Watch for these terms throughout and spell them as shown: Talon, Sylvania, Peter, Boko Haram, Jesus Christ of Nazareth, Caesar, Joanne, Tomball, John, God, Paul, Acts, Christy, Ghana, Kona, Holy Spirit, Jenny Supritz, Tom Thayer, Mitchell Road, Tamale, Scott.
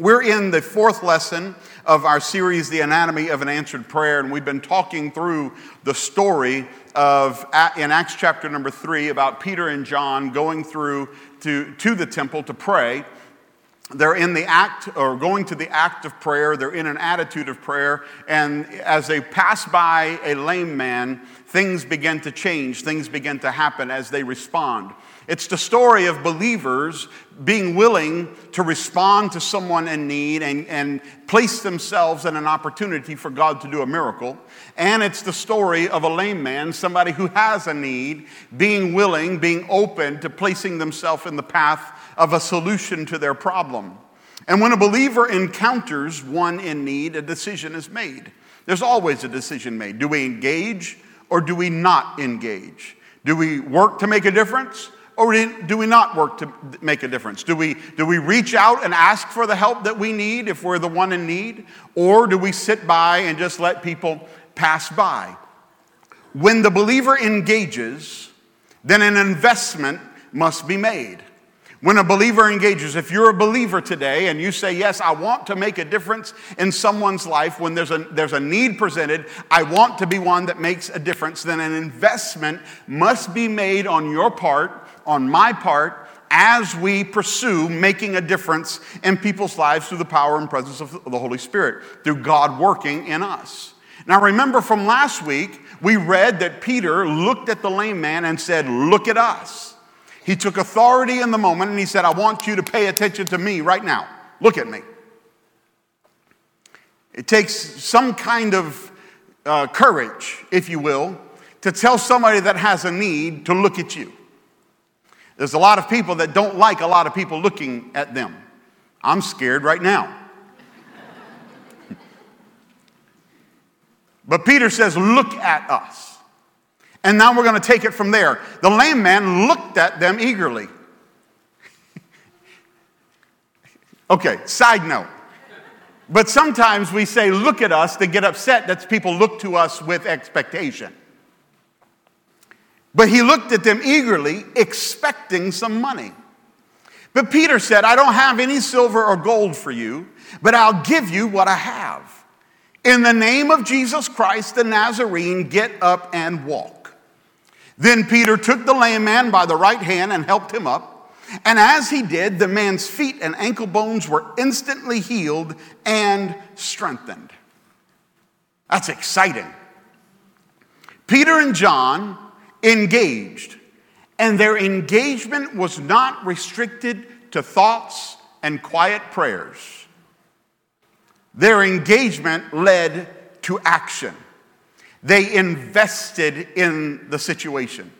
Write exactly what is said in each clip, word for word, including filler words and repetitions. We're in the fourth lesson of our series, The Anatomy of an Answered Prayer, and we've been talking through the story of, in Acts chapter number three, about Peter and John going through to, to the temple to pray. They're in the act, or going to the act of prayer, they're in an attitude of prayer, and as they pass by a lame man, things begin to change, things begin to happen as they respond. It's the story of believers being willing to respond to someone in need and, and place themselves in an opportunity for God to do a miracle. And it's the story of a lame man, somebody who has a need, being willing, being open to placing themselves in the path of a solution to their problem. And when a believer encounters one in need, a decision is made. There's always a decision made. Do we engage or do we not engage? Do we work to make a difference? Or do we not work to make a difference? Do we, do we reach out and ask for the help that we need if we're the one in need? Or do we sit by and just let people pass by? When the believer engages, then an investment must be made. When a believer engages, if you're a believer today and you say, yes, I want to make a difference in someone's life, when there's a, there's a need presented, I want to be one that makes a difference, then an investment must be made on your part, on my part, as we pursue making a difference in people's lives through the power and presence of the Holy Spirit, through God working in us. Now remember from last week, we read that Peter looked at the lame man and said, look at us. He took authority in the moment and he said, I want you to pay attention to me right now. Look at me. It takes some kind of uh, courage, if you will, to tell somebody that has a need to look at you. There's a lot of people that don't like a lot of people looking at them. I'm scared right now. But Peter says, look at us. And now we're going to take it from there. The lame man looked at them eagerly. Okay, side note. But sometimes we say, look at us, to get upset that people look to us with expectation. But he looked at them eagerly, expecting some money. But Peter said, I don't have any silver or gold for you, but I'll give you what I have. In the name of Jesus Christ the Nazarene, get up and walk. Then Peter took the lame man by the right hand and helped him up. And as he did, the man's feet and ankle bones were instantly healed and strengthened. That's exciting. Peter and John engaged, and their engagement was not restricted to thoughts and quiet prayers. Their engagement led to action. They invested in the situation.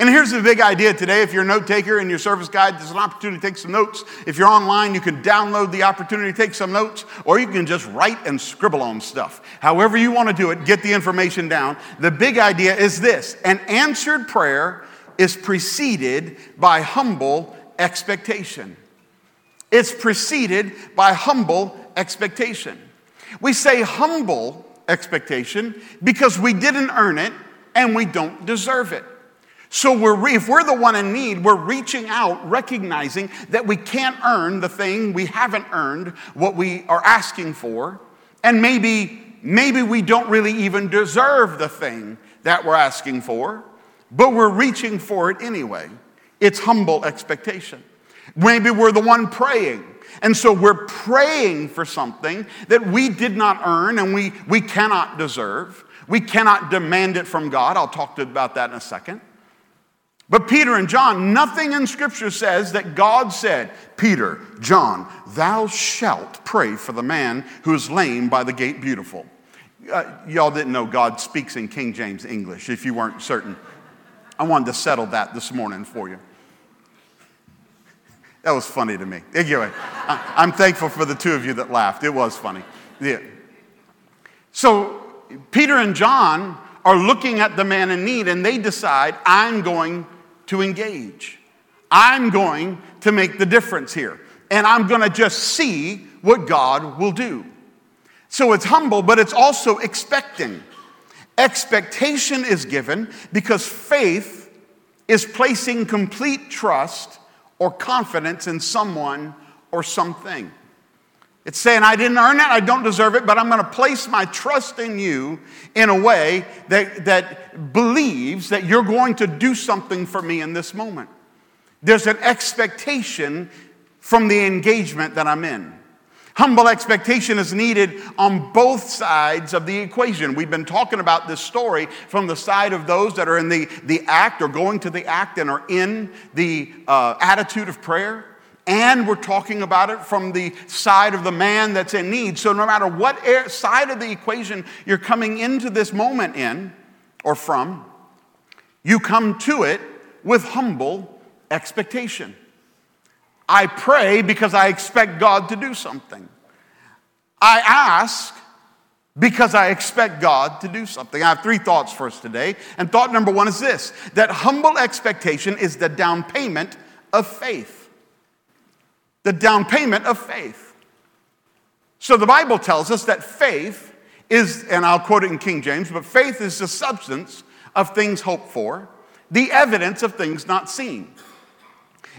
And here's the big idea today. If you're a note taker in your service guide, there's an opportunity to take some notes. If you're online, you can download the opportunity to take some notes, or you can just write and scribble on stuff. However you want to do it, get the information down. The big idea is this: an answered prayer is preceded by humble expectation. It's preceded by humble expectation. We say humble expectation because we didn't earn it and we don't deserve it. So we're re- if we're the one in need, we're reaching out, recognizing that we can't earn the thing, we haven't earned what we are asking for, and maybe, maybe we don't really even deserve the thing that we're asking for, but we're reaching for it anyway. It's humble expectation. Maybe we're the one praying, and so we're praying for something that we did not earn and we, we cannot deserve. We cannot demand it from God. I'll talk to you about that in a second. But Peter and John, nothing in Scripture says that God said, Peter, John, thou shalt pray for the man who is lame by the gate beautiful. Uh, y'all didn't know God speaks in King James English, if you weren't certain. I wanted to settle that this morning for you. That was funny to me. Anyway, I, I'm thankful for the two of you that laughed. It was funny. Yeah. So Peter and John are looking at the man in need, and they decide, I'm going to engage. I'm going to make the difference here. And I'm going to just see what God will do. So it's humble, but it's also expecting. Expectation is given because faith is placing complete trust or confidence in someone or something. It's saying, I didn't earn it, I don't deserve it, but I'm going to place my trust in you in a way that, that believes that you're going to do something for me in this moment. There's an expectation from the engagement that I'm in. Humble expectation is needed on both sides of the equation. We've been talking about this story from the side of those that are in the, the act or going to the act and are in the uh, attitude of prayer. And we're talking about it from the side of the man that's in need. So no matter what side of the equation you're coming into this moment in or from, you come to it with humble expectation. I pray because I expect God to do something. I ask because I expect God to do something. I have three thoughts for us today. And thought number one is this, that humble expectation is the down payment of faith. The down payment of faith. So the Bible tells us that faith is, and I'll quote it in King James, but faith is the substance of things hoped for, the evidence of things not seen.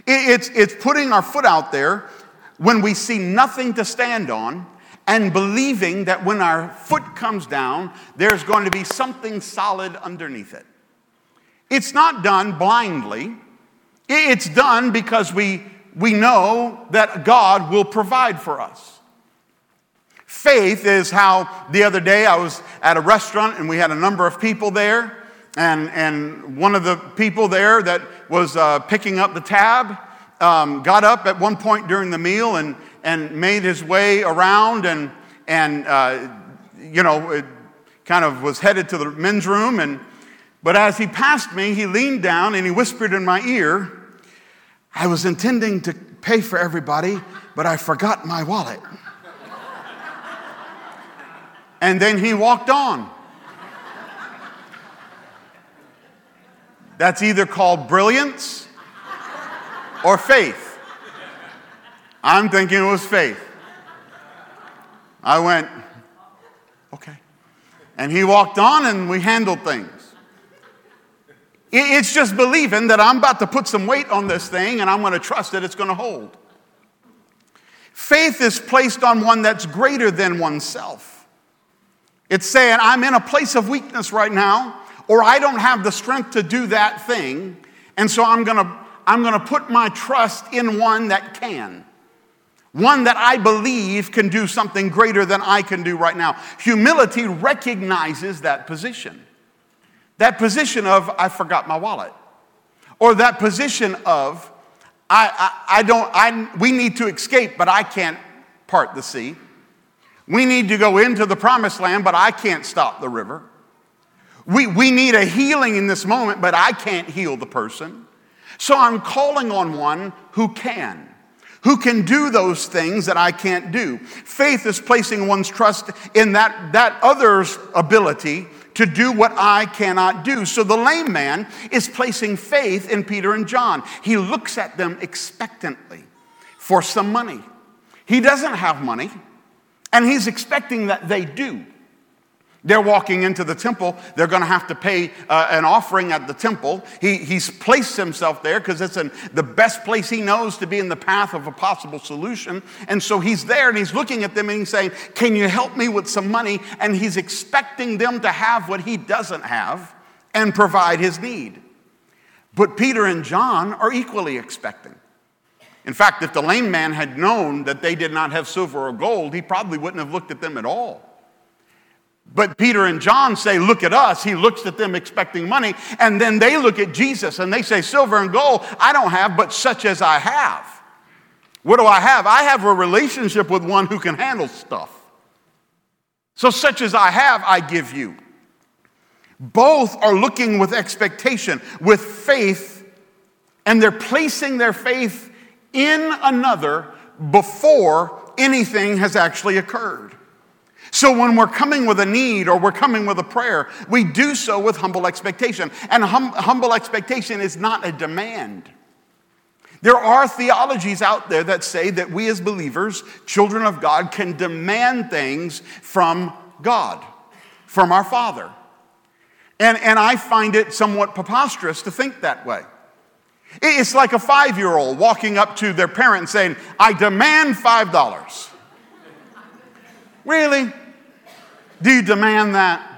It's, it's putting our foot out there when we see nothing to stand on and believing that when our foot comes down, there's going to be something solid underneath it. It's not done blindly. It's done because we, we know that God will provide for us. Faith is how the other day I was at a restaurant and we had a number of people there. And and one of the people there that was uh, picking up the tab um, got up at one point during the meal and and made his way around and and uh, you know it kind of was headed to the men's room and but as he passed me, he leaned down and he whispered in my ear, "I was intending to pay for everybody, but I forgot my wallet." And then he walked on. That's either called brilliance or faith. I'm thinking it was faith. I went, okay. And he walked on and we handled things. It's just believing that I'm about to put some weight on this thing and I'm going to trust that it's going to hold. Faith is placed on one that's greater than oneself. It's saying, I'm in a place of weakness right now. Or I don't have the strength to do that thing, and so I'm gonna I'm gonna put my trust in one that can. One that I believe can do something greater than I can do right now. Humility recognizes that position. That position of, I forgot my wallet. Or that position of, I I, I don't, I we need to escape, but I can't part the sea. We need to go into the promised land, but I can't stop the river. We, we need a healing in this moment, but I can't heal the person. So I'm calling on one who can, who can do those things that I can't do. Faith is placing one's trust in that, that other's ability to do what I cannot do. So the lame man is placing faith in Peter and John. He looks at them expectantly for some money. He doesn't have money, and he's expecting that they do. They're walking into the temple. They're going to have to pay uh, an offering at the temple. He, he's placed himself there because it's an, the best place he knows to be in the path of a possible solution. And so he's there and he's looking at them and he's saying, can you help me with some money? And he's expecting them to have what he doesn't have and provide his need. But Peter and John are equally expecting. In fact, if the lame man had known that they did not have silver or gold, he probably wouldn't have looked at them at all. But Peter and John say, look at us. He looks at them expecting money. And then they look at Jesus and they say, silver and gold I don't have, but such as I have. What do I have? I have a relationship with one who can handle stuff. So such as I have, I give you. Both are looking with expectation, with faith, and they're placing their faith in another before anything has actually occurred. So when we're coming with a need or we're coming with a prayer, we do so with humble expectation. And hum, humble expectation is not a demand. There are theologies out there that say that we as believers, children of God, can demand things from God, from our Father. And, and I find it somewhat preposterous to think that way. It's like a five-year-old walking up to their parent saying, I demand five dollars. Really? Do you demand that?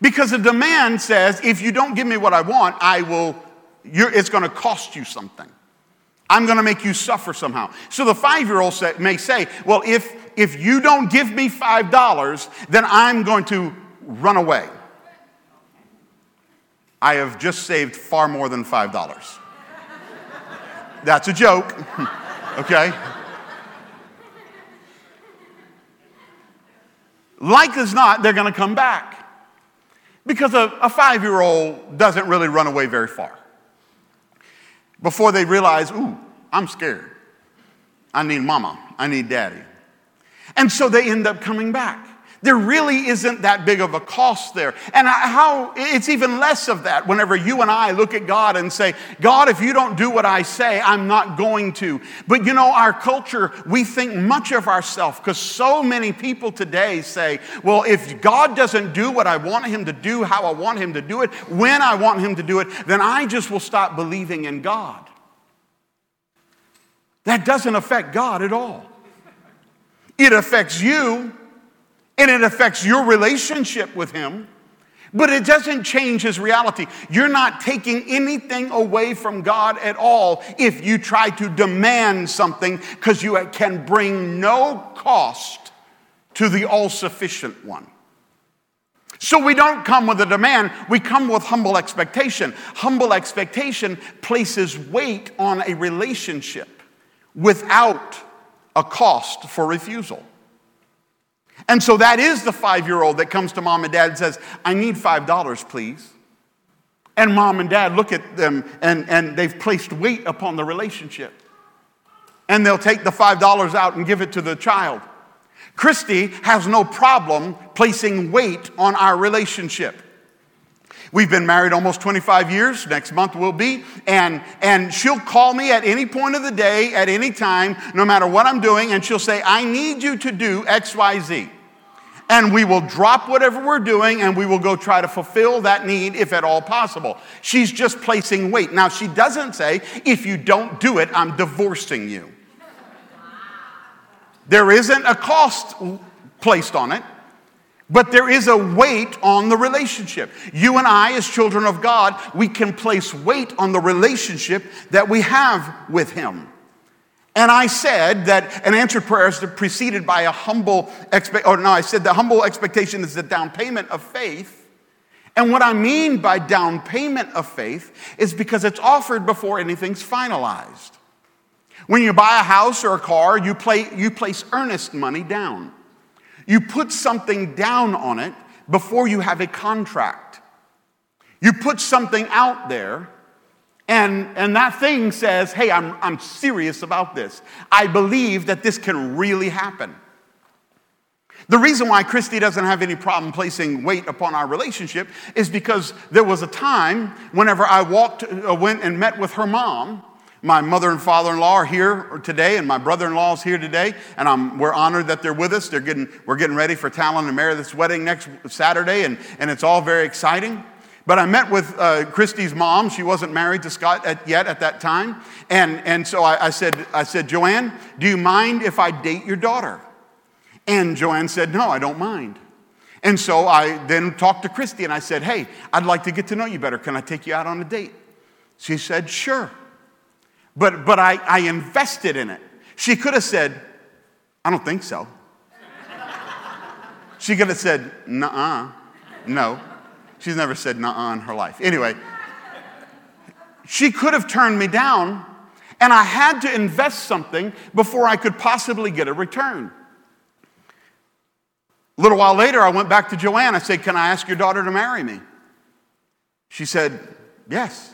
Because the demand says, if you don't give me what I want, I will, you're, it's going to cost you something. I'm going to make you suffer somehow. So the five-year-old say, may say, well, if, if you don't give me five dollars, then I'm going to run away. I have just saved far more than five dollars. That's a joke, okay? Like as not, they're going to come back. Because a, a five-year-old doesn't really run away very far. Before they realize, ooh, I'm scared. I need mama. I need daddy. And so they end up coming back. There really isn't that big of a cost there. And how it's even less of that whenever you and I look at God and say, God, if you don't do what I say, I'm not going to. But you know, our culture, we think much of ourselves because so many people today say, well, if God doesn't do what I want him to do, how I want him to do it, when I want him to do it, then I just will stop believing in God. That doesn't affect God at all. It affects you. And it affects your relationship with him, but it doesn't change his reality. You're not taking anything away from God at all if you try to demand something, because you can bring no cost to the all-sufficient one. So we don't come with a demand, we come with humble expectation. Humble expectation places weight on a relationship without a cost for refusal. And so that is the five-year-old that comes to mom and dad and says, I need five dollars, please. And mom and dad look at them, and, and they've placed weight upon the relationship. And they'll take the five dollars out and give it to the child. Christy has no problem placing weight on our relationship. We've been married almost twenty-five years. Next month will be. And, and she'll call me at any point of the day, at any time, no matter what I'm doing. And she'll say, I need you to do X, Y, Z. And we will drop whatever we're doing and we will go try to fulfill that need if at all possible. She's just placing weight. Now, she doesn't say, if you don't do it, I'm divorcing you. There isn't a cost placed on it. But there is a weight on the relationship. You and I, as children of God, we can place weight on the relationship that we have with him. And I said that an answered prayer is preceded by a humble expectation. Or no, I said the humble expectation is the down payment of faith. And what I mean by down payment of faith is because it's offered before anything's finalized. When you buy a house or a car, you, play, you place earnest money down. You put something down on it before you have a contract. You put something out there, and, and that thing says, hey, I'm, I'm serious about this. I believe that this can really happen. The reason why Christy doesn't have any problem placing weight upon our relationship is because there was a time whenever I walked, uh, went and met with her mom. My mother and father-in-law are here today, and my brother-in-law is here today, and I'm, we're honored that they're with us. They're getting, we're getting ready for Talon and Meredith's wedding next Saturday, and, and it's all very exciting. But I met with uh, Christy's mom. She wasn't married to Scott at, yet at that time. And, and so I, I said, I said, Joanne, do you mind if I date your daughter? And Joanne said, no, I don't mind. And so I then talked to Christy, and I said, hey, I'd like to get to know you better. Can I take you out on a date? She said, sure. But but I, I invested in it. She could have said, I don't think so. She could have said, nuh-uh, no. She's never said nuh-uh in her life. Anyway, she could have turned me down, and I had to invest something before I could possibly get a return. A little while later, I went back to Joanne. I said, can I ask your daughter to marry me? She said, yes.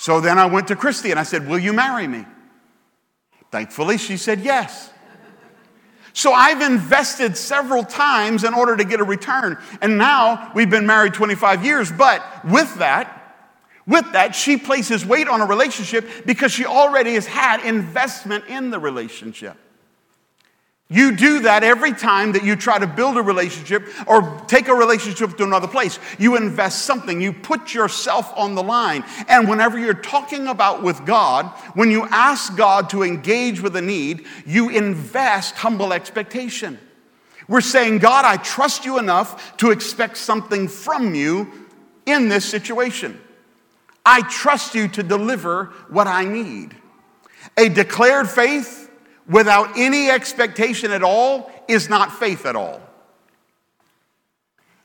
So then I went to Christy and I said, will you marry me? Thankfully, she said yes. So I've invested several times in order to get a return. And now we've been married twenty-five years. But with that, with that, she places weight on a relationship because she already has had investment in the relationship. You do that every time that you try to build a relationship or take a relationship to another place. You invest something. You put yourself on the line. And whenever you're talking about with God, when you ask God to engage with a need, you invest humble expectation. We're saying, God, I trust you enough to expect something from you in this situation. I trust you to deliver what I need. A declared faith without any expectation at all is not faith at all.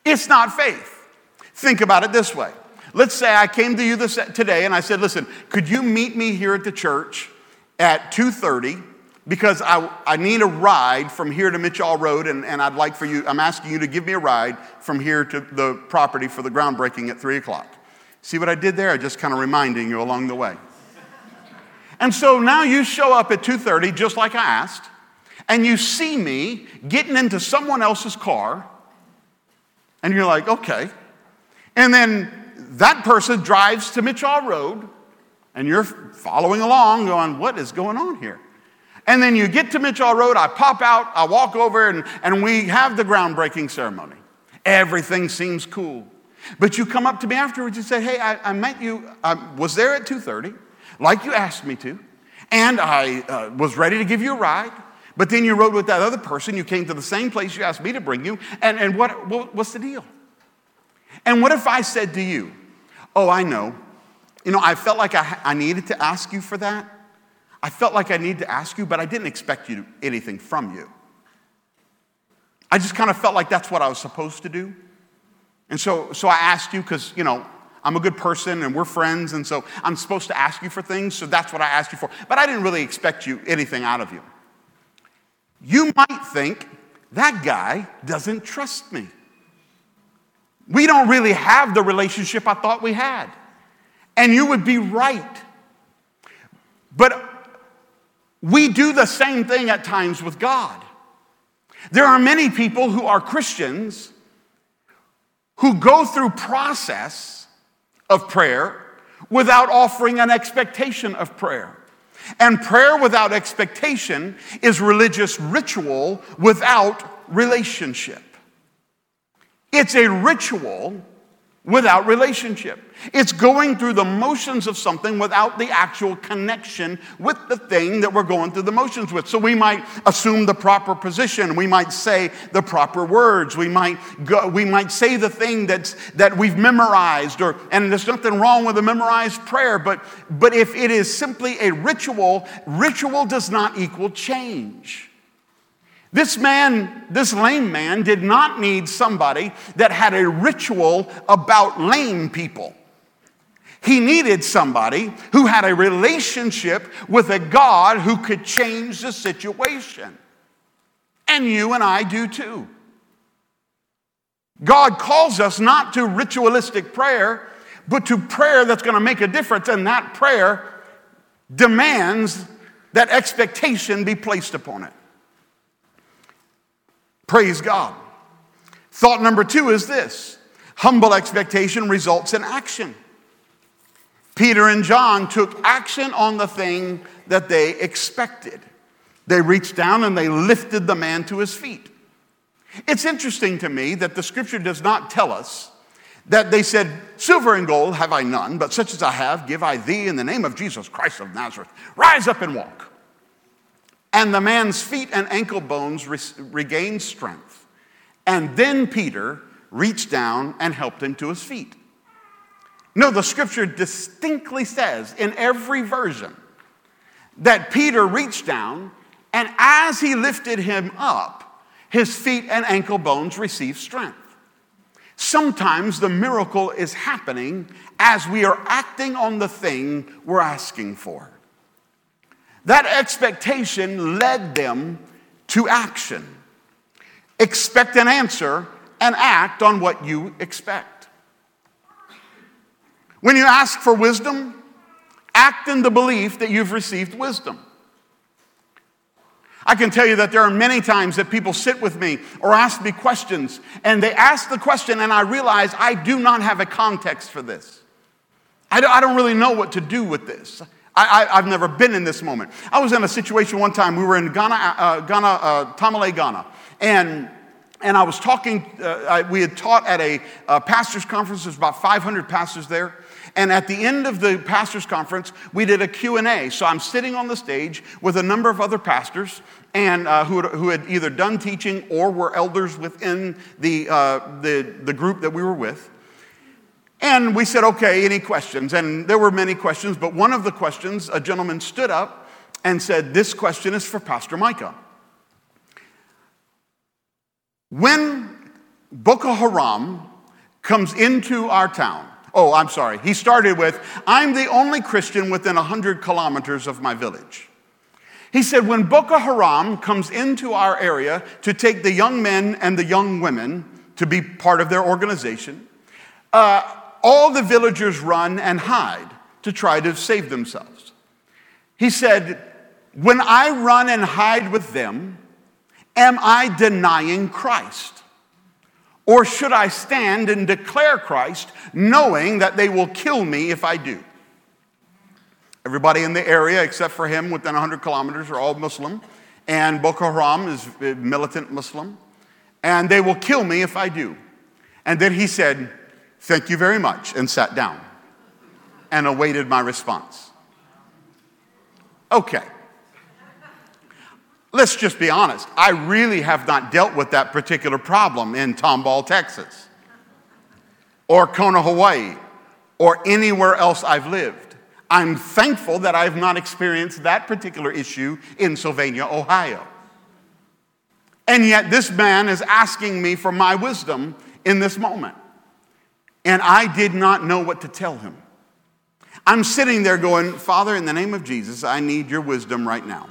It's not faith. Think about it this way. Let's say I came to you this, today and I said, listen, could you meet me here at the church at two thirty because I, I need a ride from here to Mitchell Road and, and I'd like for you, I'm asking you to give me a ride from here to the property for the groundbreaking at three o'clock. See what I did there? I just kind of reminding you along the way. And so now you show up at two thirty, just like I asked, and you see me getting into someone else's car, and you're like, okay. And then that person drives to Mitchell Road, and you're following along going, what is going on here? And then you get to Mitchell Road, I pop out, I walk over, and, and we have the groundbreaking ceremony. Everything seems cool. But you come up to me afterwards and say, hey, I, I met you, I was there at two thirty. Like you asked me to, and I uh, was ready to give you a ride, but then you rode with that other person, you came to the same place you asked me to bring you, and, and what, what what's the deal? And what if I said to you, oh, I know, you know, I felt like I, I needed to ask you for that. I felt like I needed to ask you, but I didn't expect you to, anything from you. I just kind of felt like that's what I was supposed to do. And so, so I asked you because, you know, I'm a good person and we're friends, and so I'm supposed to ask you for things, so that's what I asked you for. But I didn't really expect you anything out of you. You might think, that guy doesn't trust me. We don't really have the relationship I thought we had. And you would be right. But we do the same thing at times with God. There are many people who are Christians who go through process of prayer without offering an expectation of prayer. And prayer without expectation is religious ritual without relationship. It's a ritual without relationship. It's going through the motions of something without the actual connection with the thing that we're going through the motions with. So we might assume the proper position. We might say the proper words. We might go, we might say the thing that's, that we've memorized. Or, and there's nothing wrong with a memorized prayer. But, but if it is simply a ritual, ritual does not equal change. This man, this lame man, did not need somebody that had a ritual about lame people. He needed somebody who had a relationship with a God who could change the situation. And you and I do too. God calls us not to ritualistic prayer, but to prayer that's going to make a difference. And that prayer demands that expectation be placed upon it. Praise God. Thought number two is this. Humble expectation results in action. Peter and John took action on the thing that they expected. They reached down and they lifted the man to his feet. It's interesting to me that the scripture does not tell us that they said, silver and gold have I none, but such as I have give I thee in the name of Jesus Christ of Nazareth. Rise up and walk. And the man's feet and ankle bones re- regained strength. And then Peter reached down and helped him to his feet. No, the scripture distinctly says in every version that Peter reached down, and as he lifted him up, his feet and ankle bones received strength. Sometimes the miracle is happening as we are acting on the thing we're asking for. That expectation led them to action. Expect an answer and act on what you expect. When you ask for wisdom, act in the belief that you've received wisdom. I can tell you that there are many times that people sit with me or ask me questions, and they ask the question, and I realize I do not have a context for this. I don't really know what to do with this. I, I, I've never been in this moment. I was in a situation one time. We were in Ghana, uh, Ghana, uh, Tamale, Ghana, and and I was talking. Uh, I, we had taught at a uh, pastors' conference. There's about five hundred pastors there. And at the end of the pastors' conference, we did a Q and A. So I'm sitting on the stage with a number of other pastors and uh, who, had, who had either done teaching or were elders within the, uh, the, the group that we were with. And we said, okay, any questions? And there were many questions, but one of the questions, a gentleman stood up and said, this question is for Pastor Micah. When Boko Haram comes into our town, Oh, I'm sorry. He started with, I'm the only Christian within one hundred kilometers of my village. He said, when Boko Haram comes into our area to take the young men and the young women to be part of their organization, uh, all the villagers run and hide to try to save themselves. He said, when I run and hide with them, am I denying Christ? Or should I stand and declare Christ, knowing that they will kill me if I do? Everybody in the area, except for him, within one hundred kilometers, are all Muslim. And Boko Haram is a militant Muslim. And they will kill me if I do. And then he said, thank you very much, and sat down and awaited my response. Okay. Let's just be honest. I really have not dealt with that particular problem in Tomball, Texas, or Kona, Hawaii, or anywhere else I've lived. I'm thankful that I've not experienced that particular issue in Sylvania, Ohio. And yet this man is asking me for my wisdom in this moment. And I did not know what to tell him. I'm sitting there going, Father, in the name of Jesus, I need your wisdom right now.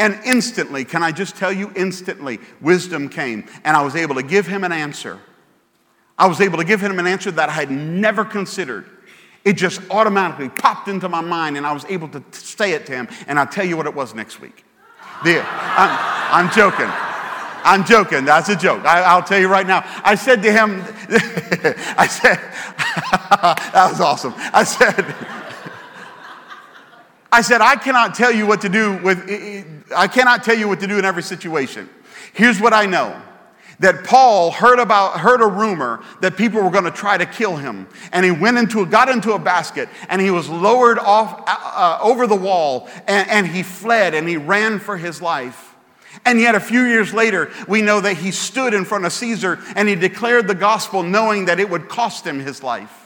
And instantly, can I just tell you, instantly, wisdom came. And I was able to give him an answer. I was able to give him an answer that I had never considered. It just automatically popped into my mind, and I was able to say it to him. And I'll tell you what it was next week. The, I'm, I'm joking. I'm joking. That's a joke. I, I'll tell you right now. I said to him, I said, that was awesome. I said... I said, I cannot tell you what to do with, I cannot tell you what to do in every situation. Here's what I know, that Paul heard about, heard a rumor that people were going to try to kill him. And he went into, got into a basket, and he was lowered off uh, over the wall, and, and he fled, and he ran for his life. And yet a few years later, we know that he stood in front of Caesar, and he declared the gospel knowing that it would cost him his life.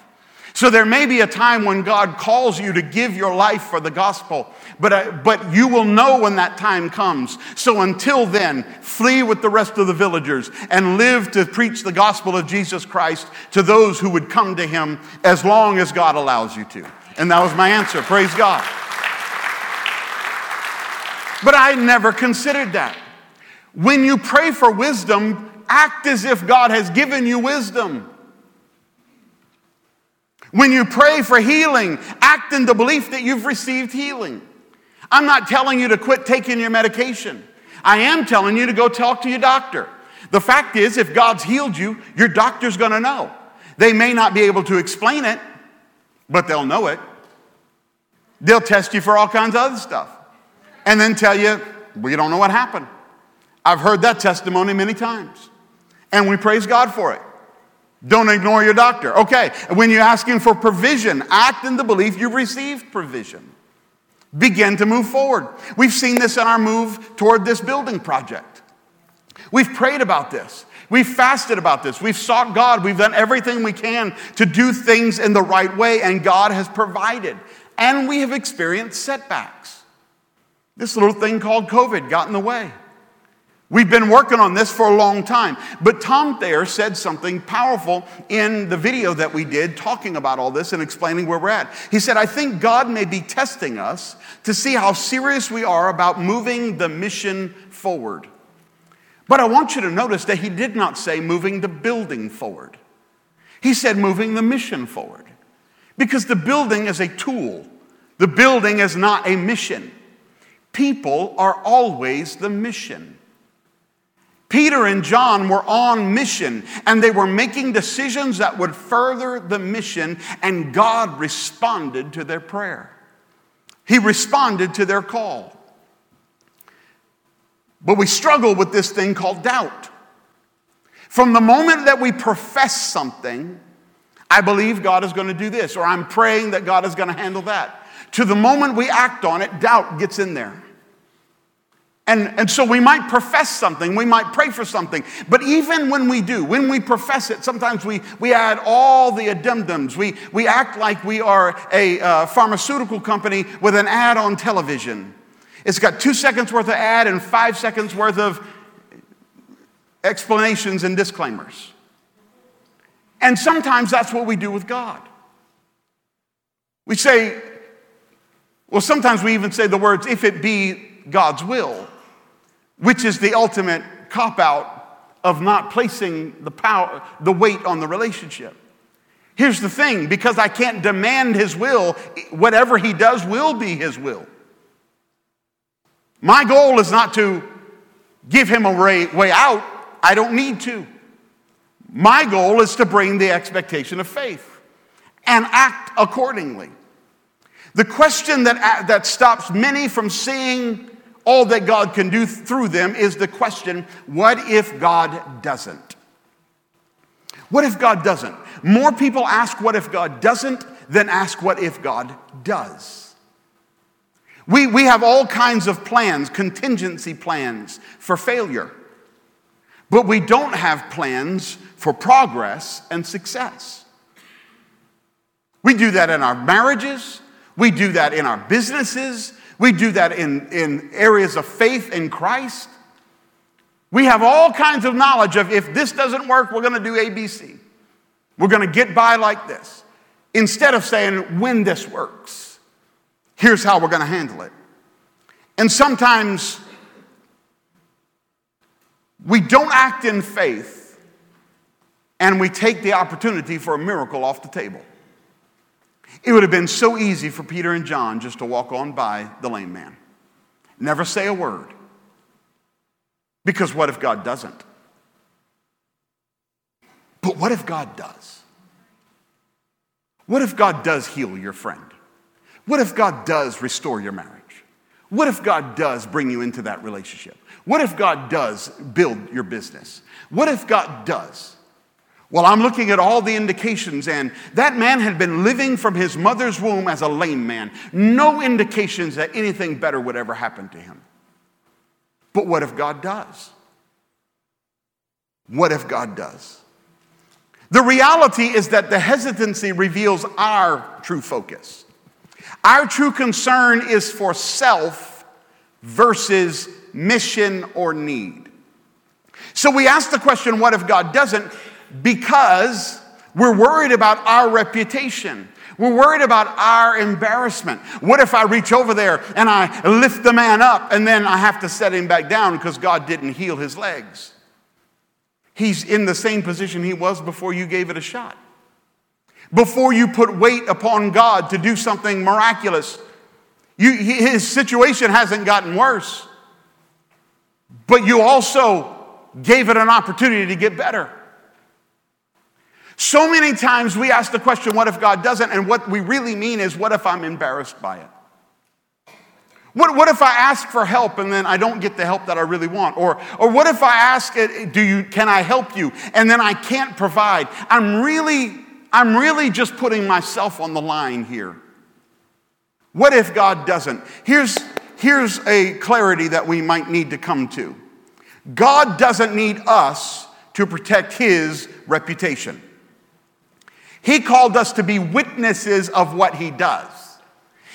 So there may be a time when God calls you to give your life for the gospel, but, uh, but you will know when that time comes. So until then, flee with the rest of the villagers and live to preach the gospel of Jesus Christ to those who would come to him as long as God allows you to. And that was my answer. Praise God. But I never considered that. When you pray for wisdom, act as if God has given you wisdom. When you pray for healing, act in the belief that you've received healing. I'm not telling you to quit taking your medication. I am telling you to go talk to your doctor. The fact is, if God's healed you, your doctor's going to know. They may not be able to explain it, but they'll know it. They'll test you for all kinds of other stuff and then tell you, we don't know what happened. I've heard that testimony many times, and we praise God for it. Don't ignore your doctor. Okay, when you're asking for provision, act in the belief you've received provision. Begin to move forward. We've seen this in our move toward this building project. We've prayed about this. We've fasted about this. We've sought God. We've done everything we can to do things in the right way, and God has provided. And we have experienced setbacks. This little thing called COVID got in the way. We've been working on this for a long time. But Tom Thayer said something powerful in the video that we did talking about all this and explaining where we're at. He said, I think God may be testing us to see how serious we are about moving the mission forward. But I want you to notice that he did not say moving the building forward. He said moving the mission forward. Because the building is a tool. The building is not a mission. People are always the mission. Peter and John were on mission, and they were making decisions that would further the mission, and God responded to their prayer. He responded to their call. But we struggle with this thing called doubt. From the moment that we profess something, I believe God is going to do this, or I'm praying that God is going to handle that, to the moment we act on it, doubt gets in there. And, and so we might profess something, we might pray for something, but even when we do, when we profess it, sometimes we, we add all the addendums. We, we act like we are a uh, pharmaceutical company with an ad on television. It's got two seconds worth of ad and five seconds worth of explanations and disclaimers. And sometimes that's what we do with God. We say, well, sometimes we even say the words, if it be God's will, which is the ultimate cop-out of not placing the power, the weight on the relationship. Here's the thing, because I can't demand his will, whatever he does will be his will. My goal is not to give him a way out. I don't need to. My goal is to bring the expectation of faith and act accordingly. The question that, that stops many from seeing all that God can do through them is the question, what if God doesn't? What if God doesn't? More people ask what if God doesn't than ask what if God does. We, we have all kinds of plans, contingency plans for failure. But we don't have plans for progress and success. We do that in our marriages. We do that in our businesses. We do that in, in areas of faith in Christ. We have all kinds of knowledge of if this doesn't work, we're going to do A B C. We're going to get by like this. Instead of saying, when this works, here's how we're going to handle it. And sometimes we don't act in faith and we take the opportunity for a miracle off the table. It would have been so easy for Peter and John just to walk on by the lame man. Never say a word. Because what if God doesn't? But what if God does? What if God does heal your friend? What if God does restore your marriage? What if God does bring you into that relationship? What if God does build your business? What if God does? Well, I'm looking at all the indications, and that man had been living from his mother's womb as a lame man. No indications that anything better would ever happen to him. But what if God does? What if God does? The reality is that the hesitancy reveals our true focus. Our true concern is for self versus mission or need. So we ask the question, what if God doesn't? Because we're worried about our reputation. We're worried about our embarrassment. What if I reach over there and I lift the man up and then I have to set him back down because God didn't heal his legs? He's in the same position he was before you gave it a shot. Before you put weight upon God to do something miraculous, you, his situation hasn't gotten worse. But you also gave it an opportunity to get better. So many times we ask the question, what if God doesn't? And what we really mean is, what if I'm embarrassed by it? What, what if I ask for help and then I don't get the help that I really want? Or, or what if I ask, do you, can I help you? And then I can't provide. I'm really... I'm really just putting myself on the line here. What if God doesn't? Here's, here's a clarity that we might need to come to. God doesn't need us to protect his reputation. He called us to be witnesses of what he does.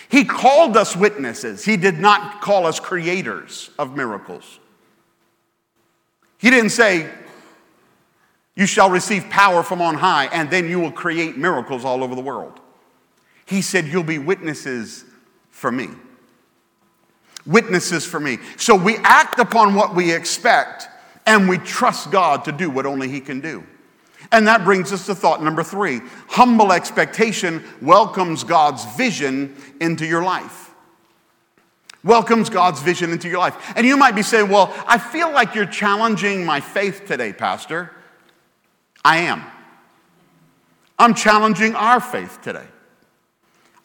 He called us witnesses. He did not call us creators of miracles. He didn't say, you shall receive power from on high, and then you will create miracles all over the world. He said, you'll be witnesses for me. Witnesses for me. So we act upon what we expect, and we trust God to do what only he can do. And that brings us to thought number three. Humble expectation welcomes God's vision into your life. Welcomes God's vision into your life. And you might be saying, well, I feel like you're challenging my faith today, Pastor. I am. I'm challenging our faith today.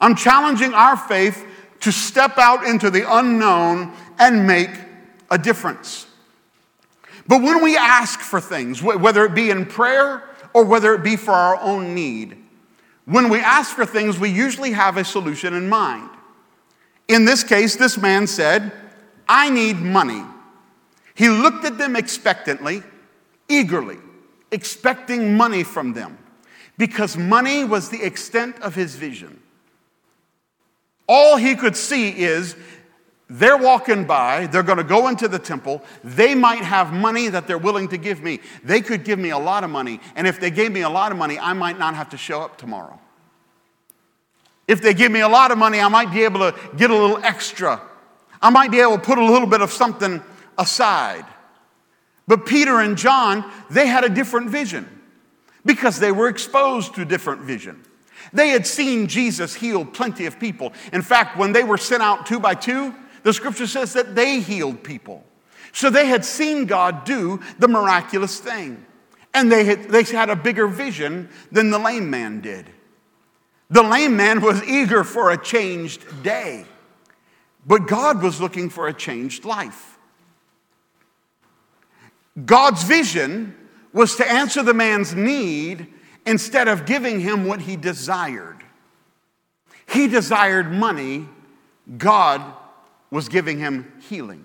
I'm challenging our faith to step out into the unknown and make a difference. But when we ask for things, whether it be in prayer or whether it be for our own need, when we ask for things, we usually have a solution in mind. In this case, this man said, "I need money." He looked at them expectantly, eagerly, expecting money from them, because money was the extent of his vision. All he could see is they're walking by, they're going to go into the temple, they might have money that they're willing to give me. They could give me a lot of money, and if they gave me a lot of money, I might not have to show up tomorrow. If they give me a lot of money, I might be able to get a little extra. I might be able to put a little bit of something aside. But Peter and John, they had a different vision because they were exposed to different vision. They had seen Jesus heal plenty of people. In fact, when they were sent out two by two, the scripture says that they healed people. So they had seen God do the miraculous thing. And they had, they had a bigger vision than the lame man did. The lame man was eager for a changed day, but God was looking for a changed life. God's vision was to answer the man's need instead of giving him what he desired. He desired money. God was giving him healing.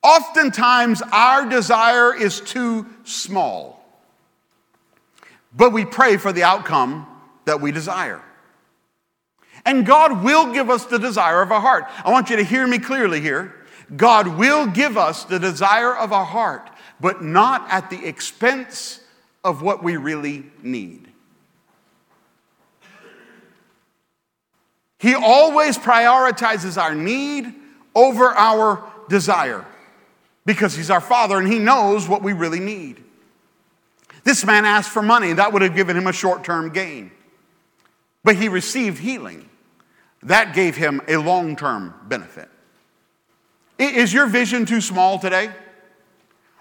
Oftentimes, our desire is too small, but we pray for the outcome that we desire. And God will give us the desire of our heart. I want you to hear me clearly here. God will give us the desire of our heart, but not at the expense of what we really need. He always prioritizes our need over our desire because he's our Father and he knows what we really need. This man asked for money. That would have given him a short-term gain. But he received healing. That gave him a long-term benefit. Is your vision too small today?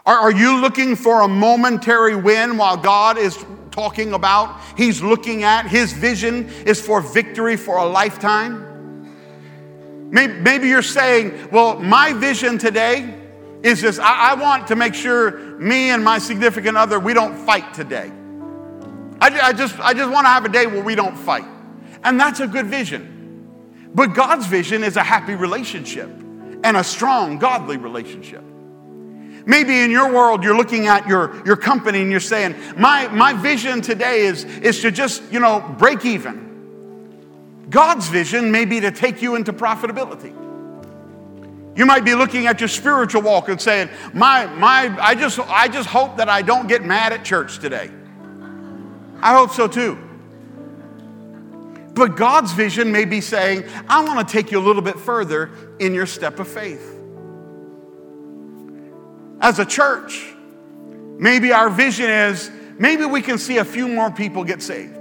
Are you looking for a momentary win while God is talking about, he's looking at, his vision is for victory for a lifetime? Maybe you're saying, well, my vision today is this, I want to make sure me and my significant other, we don't fight today. I just, I just want to have a day where we don't fight. And that's a good vision. But God's vision is a happy relationship and a strong, godly relationship. Maybe in your world, you're looking at your, your company and you're saying, my, my vision today is, is to just, you know, break even. God's vision may be to take you into profitability. You might be looking at your spiritual walk and saying, my, my, I just, I just hope that I don't get mad at church today. I hope so too. But God's vision may be saying, I want to take you a little bit further in your step of faith. As a church, maybe our vision is, maybe we can see a few more people get saved.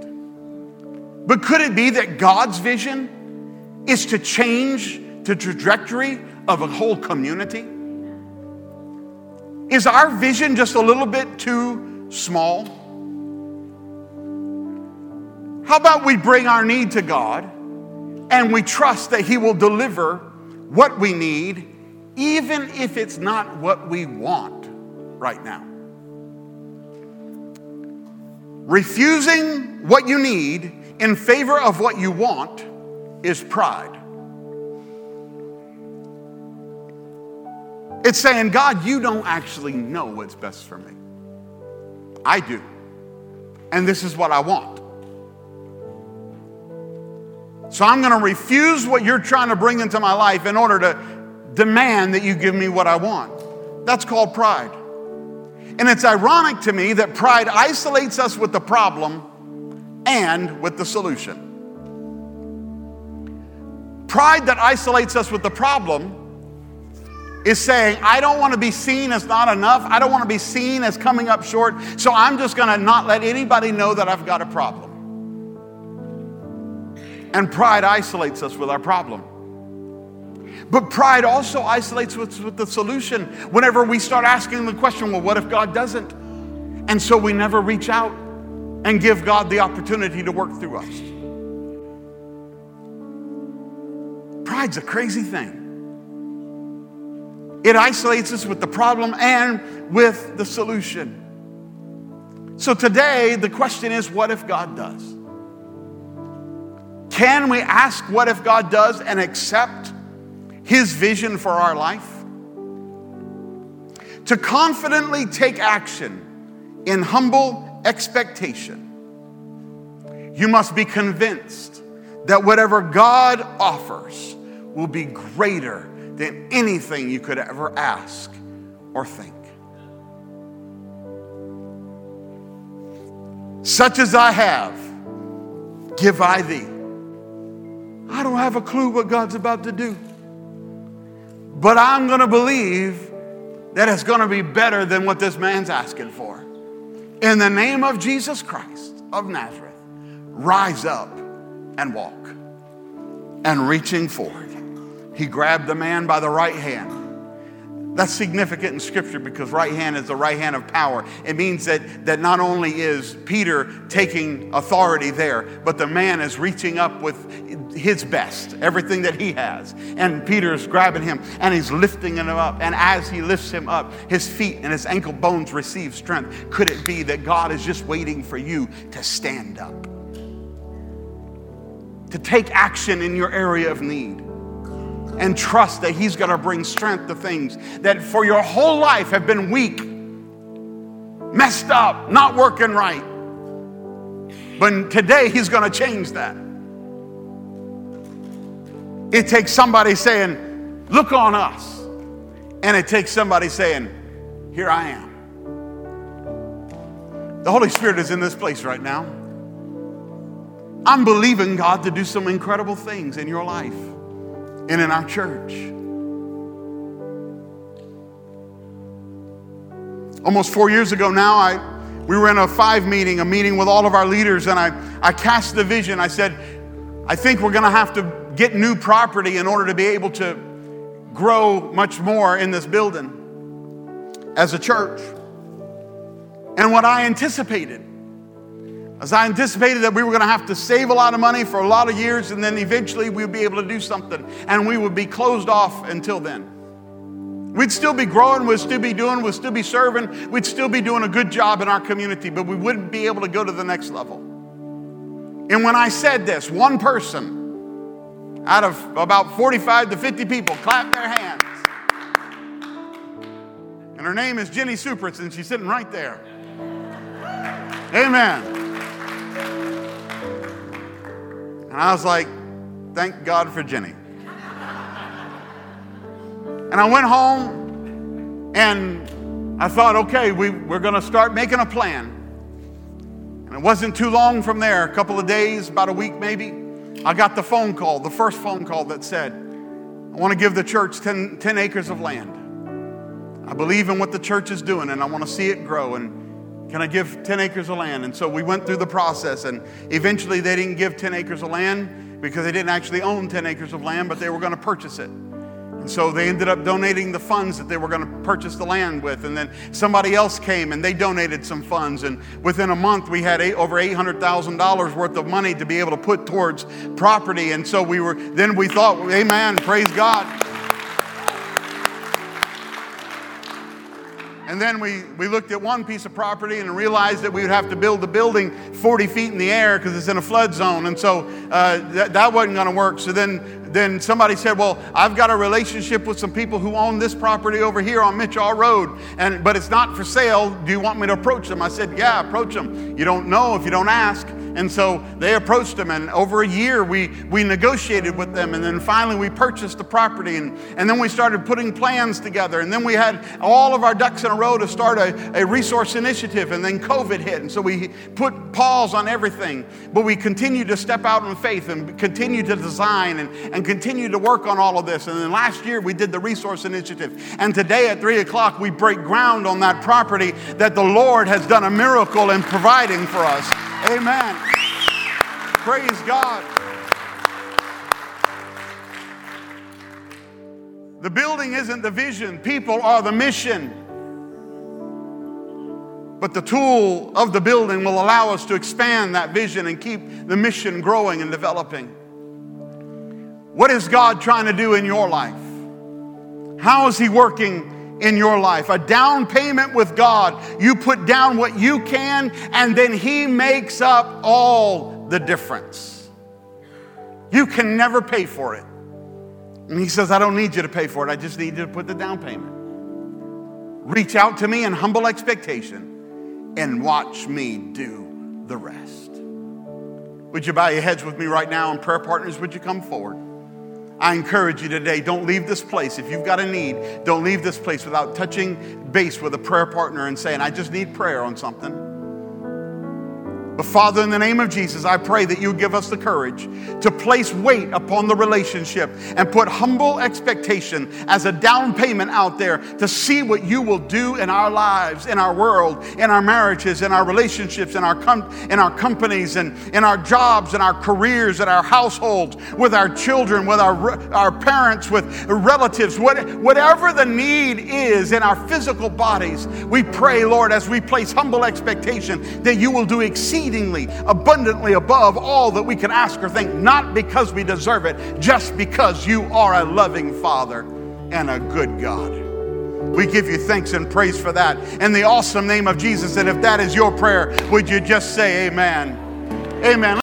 But could it be that God's vision is to change the trajectory of a whole community? Is our vision just a little bit too small? How about we bring our need to God and we trust that he will deliver what we need, even if it's not what we want right now. Refusing what you need in favor of what you want is pride. It's saying, God, you don't actually know what's best for me. I do. And this is what I want. So I'm going to refuse what you're trying to bring into my life in order to demand that you give me what I want. That's called pride. And it's ironic to me that pride isolates us with the problem and with the solution. Pride that isolates us with the problem is saying, I don't want to be seen as not enough. I don't want to be seen as coming up short. So I'm just going to not let anybody know that I've got a problem. And pride isolates us with our problem. But pride also isolates us with the solution whenever we start asking the question, well, what if God doesn't? And so we never reach out and give God the opportunity to work through us. pride's a crazy thing. It isolates us with the problem and with the solution. So today, the question is, what if God does? Can we ask what if God does and accept his vision for our life? To confidently take action in humble expectation, you must be convinced that whatever God offers will be greater than anything you could ever ask or think. Such as I have, give I thee. I don't have a clue what God's about to do. But I'm going to believe that it's going to be better than what this man's asking for. In the name of Jesus Christ of Nazareth, rise up and walk. And reaching forward, he grabbed the man by the right hand. That's significant in Scripture because right hand is the right hand of power. It means that, that not only is Peter taking authority there, but the man is reaching up with his best, everything that he has. And Peter's grabbing him and he's lifting him up. And as he lifts him up, his feet and his ankle bones receive strength. Could it be that God is just waiting for you to stand up? To take action in your area of need? And trust that he's going to bring strength to things that for your whole life have been weak, messed up, not working right. But today he's going to change that. It takes somebody saying, look on us. And it takes somebody saying, here I am. The Holy Spirit is in this place right now. I'm believing God to do some incredible things in your life. And in our church. Almost four years ago now, I, we were in a five meeting, a meeting with all of our leaders, and I, I cast the vision. I said, I think we're going to have to get new property in order to be able to grow much more in this building as a church. And what I anticipated As I anticipated that we were going to have to save a lot of money for a lot of years, and then eventually we'd be able to do something, and we would be closed off until then. We'd still be growing, we'd still be doing, we'd still be serving, we'd still be doing a good job in our community, but we wouldn't be able to go to the next level. And when I said this, one person out of about forty-five to fifty people clapped their hands. And her name is Jenny Supritz, and she's sitting right there. Amen. And I was like, thank God for Jenny. And I went home and I thought, okay, we, we're going to start making a plan. And it wasn't too long from there, a couple of days, about a week maybe, I got the phone call, the first phone call that said, I want to give the church ten, ten acres of land. I believe in what the church is doing and I want to see it grow. And can I give ten acres of land? And so we went through the process, and eventually they didn't give ten acres of land because they didn't actually own ten acres of land, but they were going to purchase it. And so they ended up donating the funds that they were going to purchase the land with. And then somebody else came and they donated some funds. And within a month, we had eight, over eight hundred thousand dollars worth of money to be able to put towards property. And so we were, then we thought, amen, praise God. And then we, we looked at one piece of property and realized that we would have to build the building forty feet in the air because it's in a flood zone. And so uh, th- that wasn't going to work. So then, then somebody said, well, I've got a relationship with some people who own this property over here on Mitchell Road, and but it's not for sale. Do you want me to approach them? I said, yeah, approach them. You don't know if you don't ask. And so they approached them, and over a year we, we negotiated with them, and then finally we purchased the property, and, and then we started putting plans together, and then we had all of our ducks in a row to start a, a resource initiative, and then COVID hit, and so we put pause on everything, but we continued to step out in faith and continue to design and, and continue to work on all of this. And then last year we did the resource initiative, and today at three o'clock we break ground on that property that the Lord has done a miracle in providing for us. Amen. Praise God. The building isn't the vision. People are the mission. But the tool of the building will allow us to expand that vision and keep the mission growing and developing. What is God trying to do in your life? How is He working in your life? A down payment with God. You put down what you can, and then He makes up all the difference. You can never pay for it. And He says, I don't need you to pay for it. I just need you to put the down payment. Reach out to me in humble expectation and watch me do the rest. Would you bow your heads with me right now? And prayer partners, would you come forward? I encourage you today, don't leave this place. If you've got a need, don't leave this place without touching base with a prayer partner and saying, I just need prayer on something. But Father, in the name of Jesus, I pray that you give us the courage to place weight upon the relationship and put humble expectation as a down payment out there to see what you will do in our lives, in our world, in our marriages, in our relationships, in our com- in our companies, and in our jobs, in our careers, in our households, with our children, with our re- our parents, with relatives, what- whatever the need is in our physical bodies. We pray, Lord, as we place humble expectation, that you will do exceedingly abundantly above all that we can ask or think, not because we deserve it, just because you are a loving Father and a good God. We give you thanks and praise for that in the awesome name of Jesus. And if that is your prayer, would you just say amen? Amen.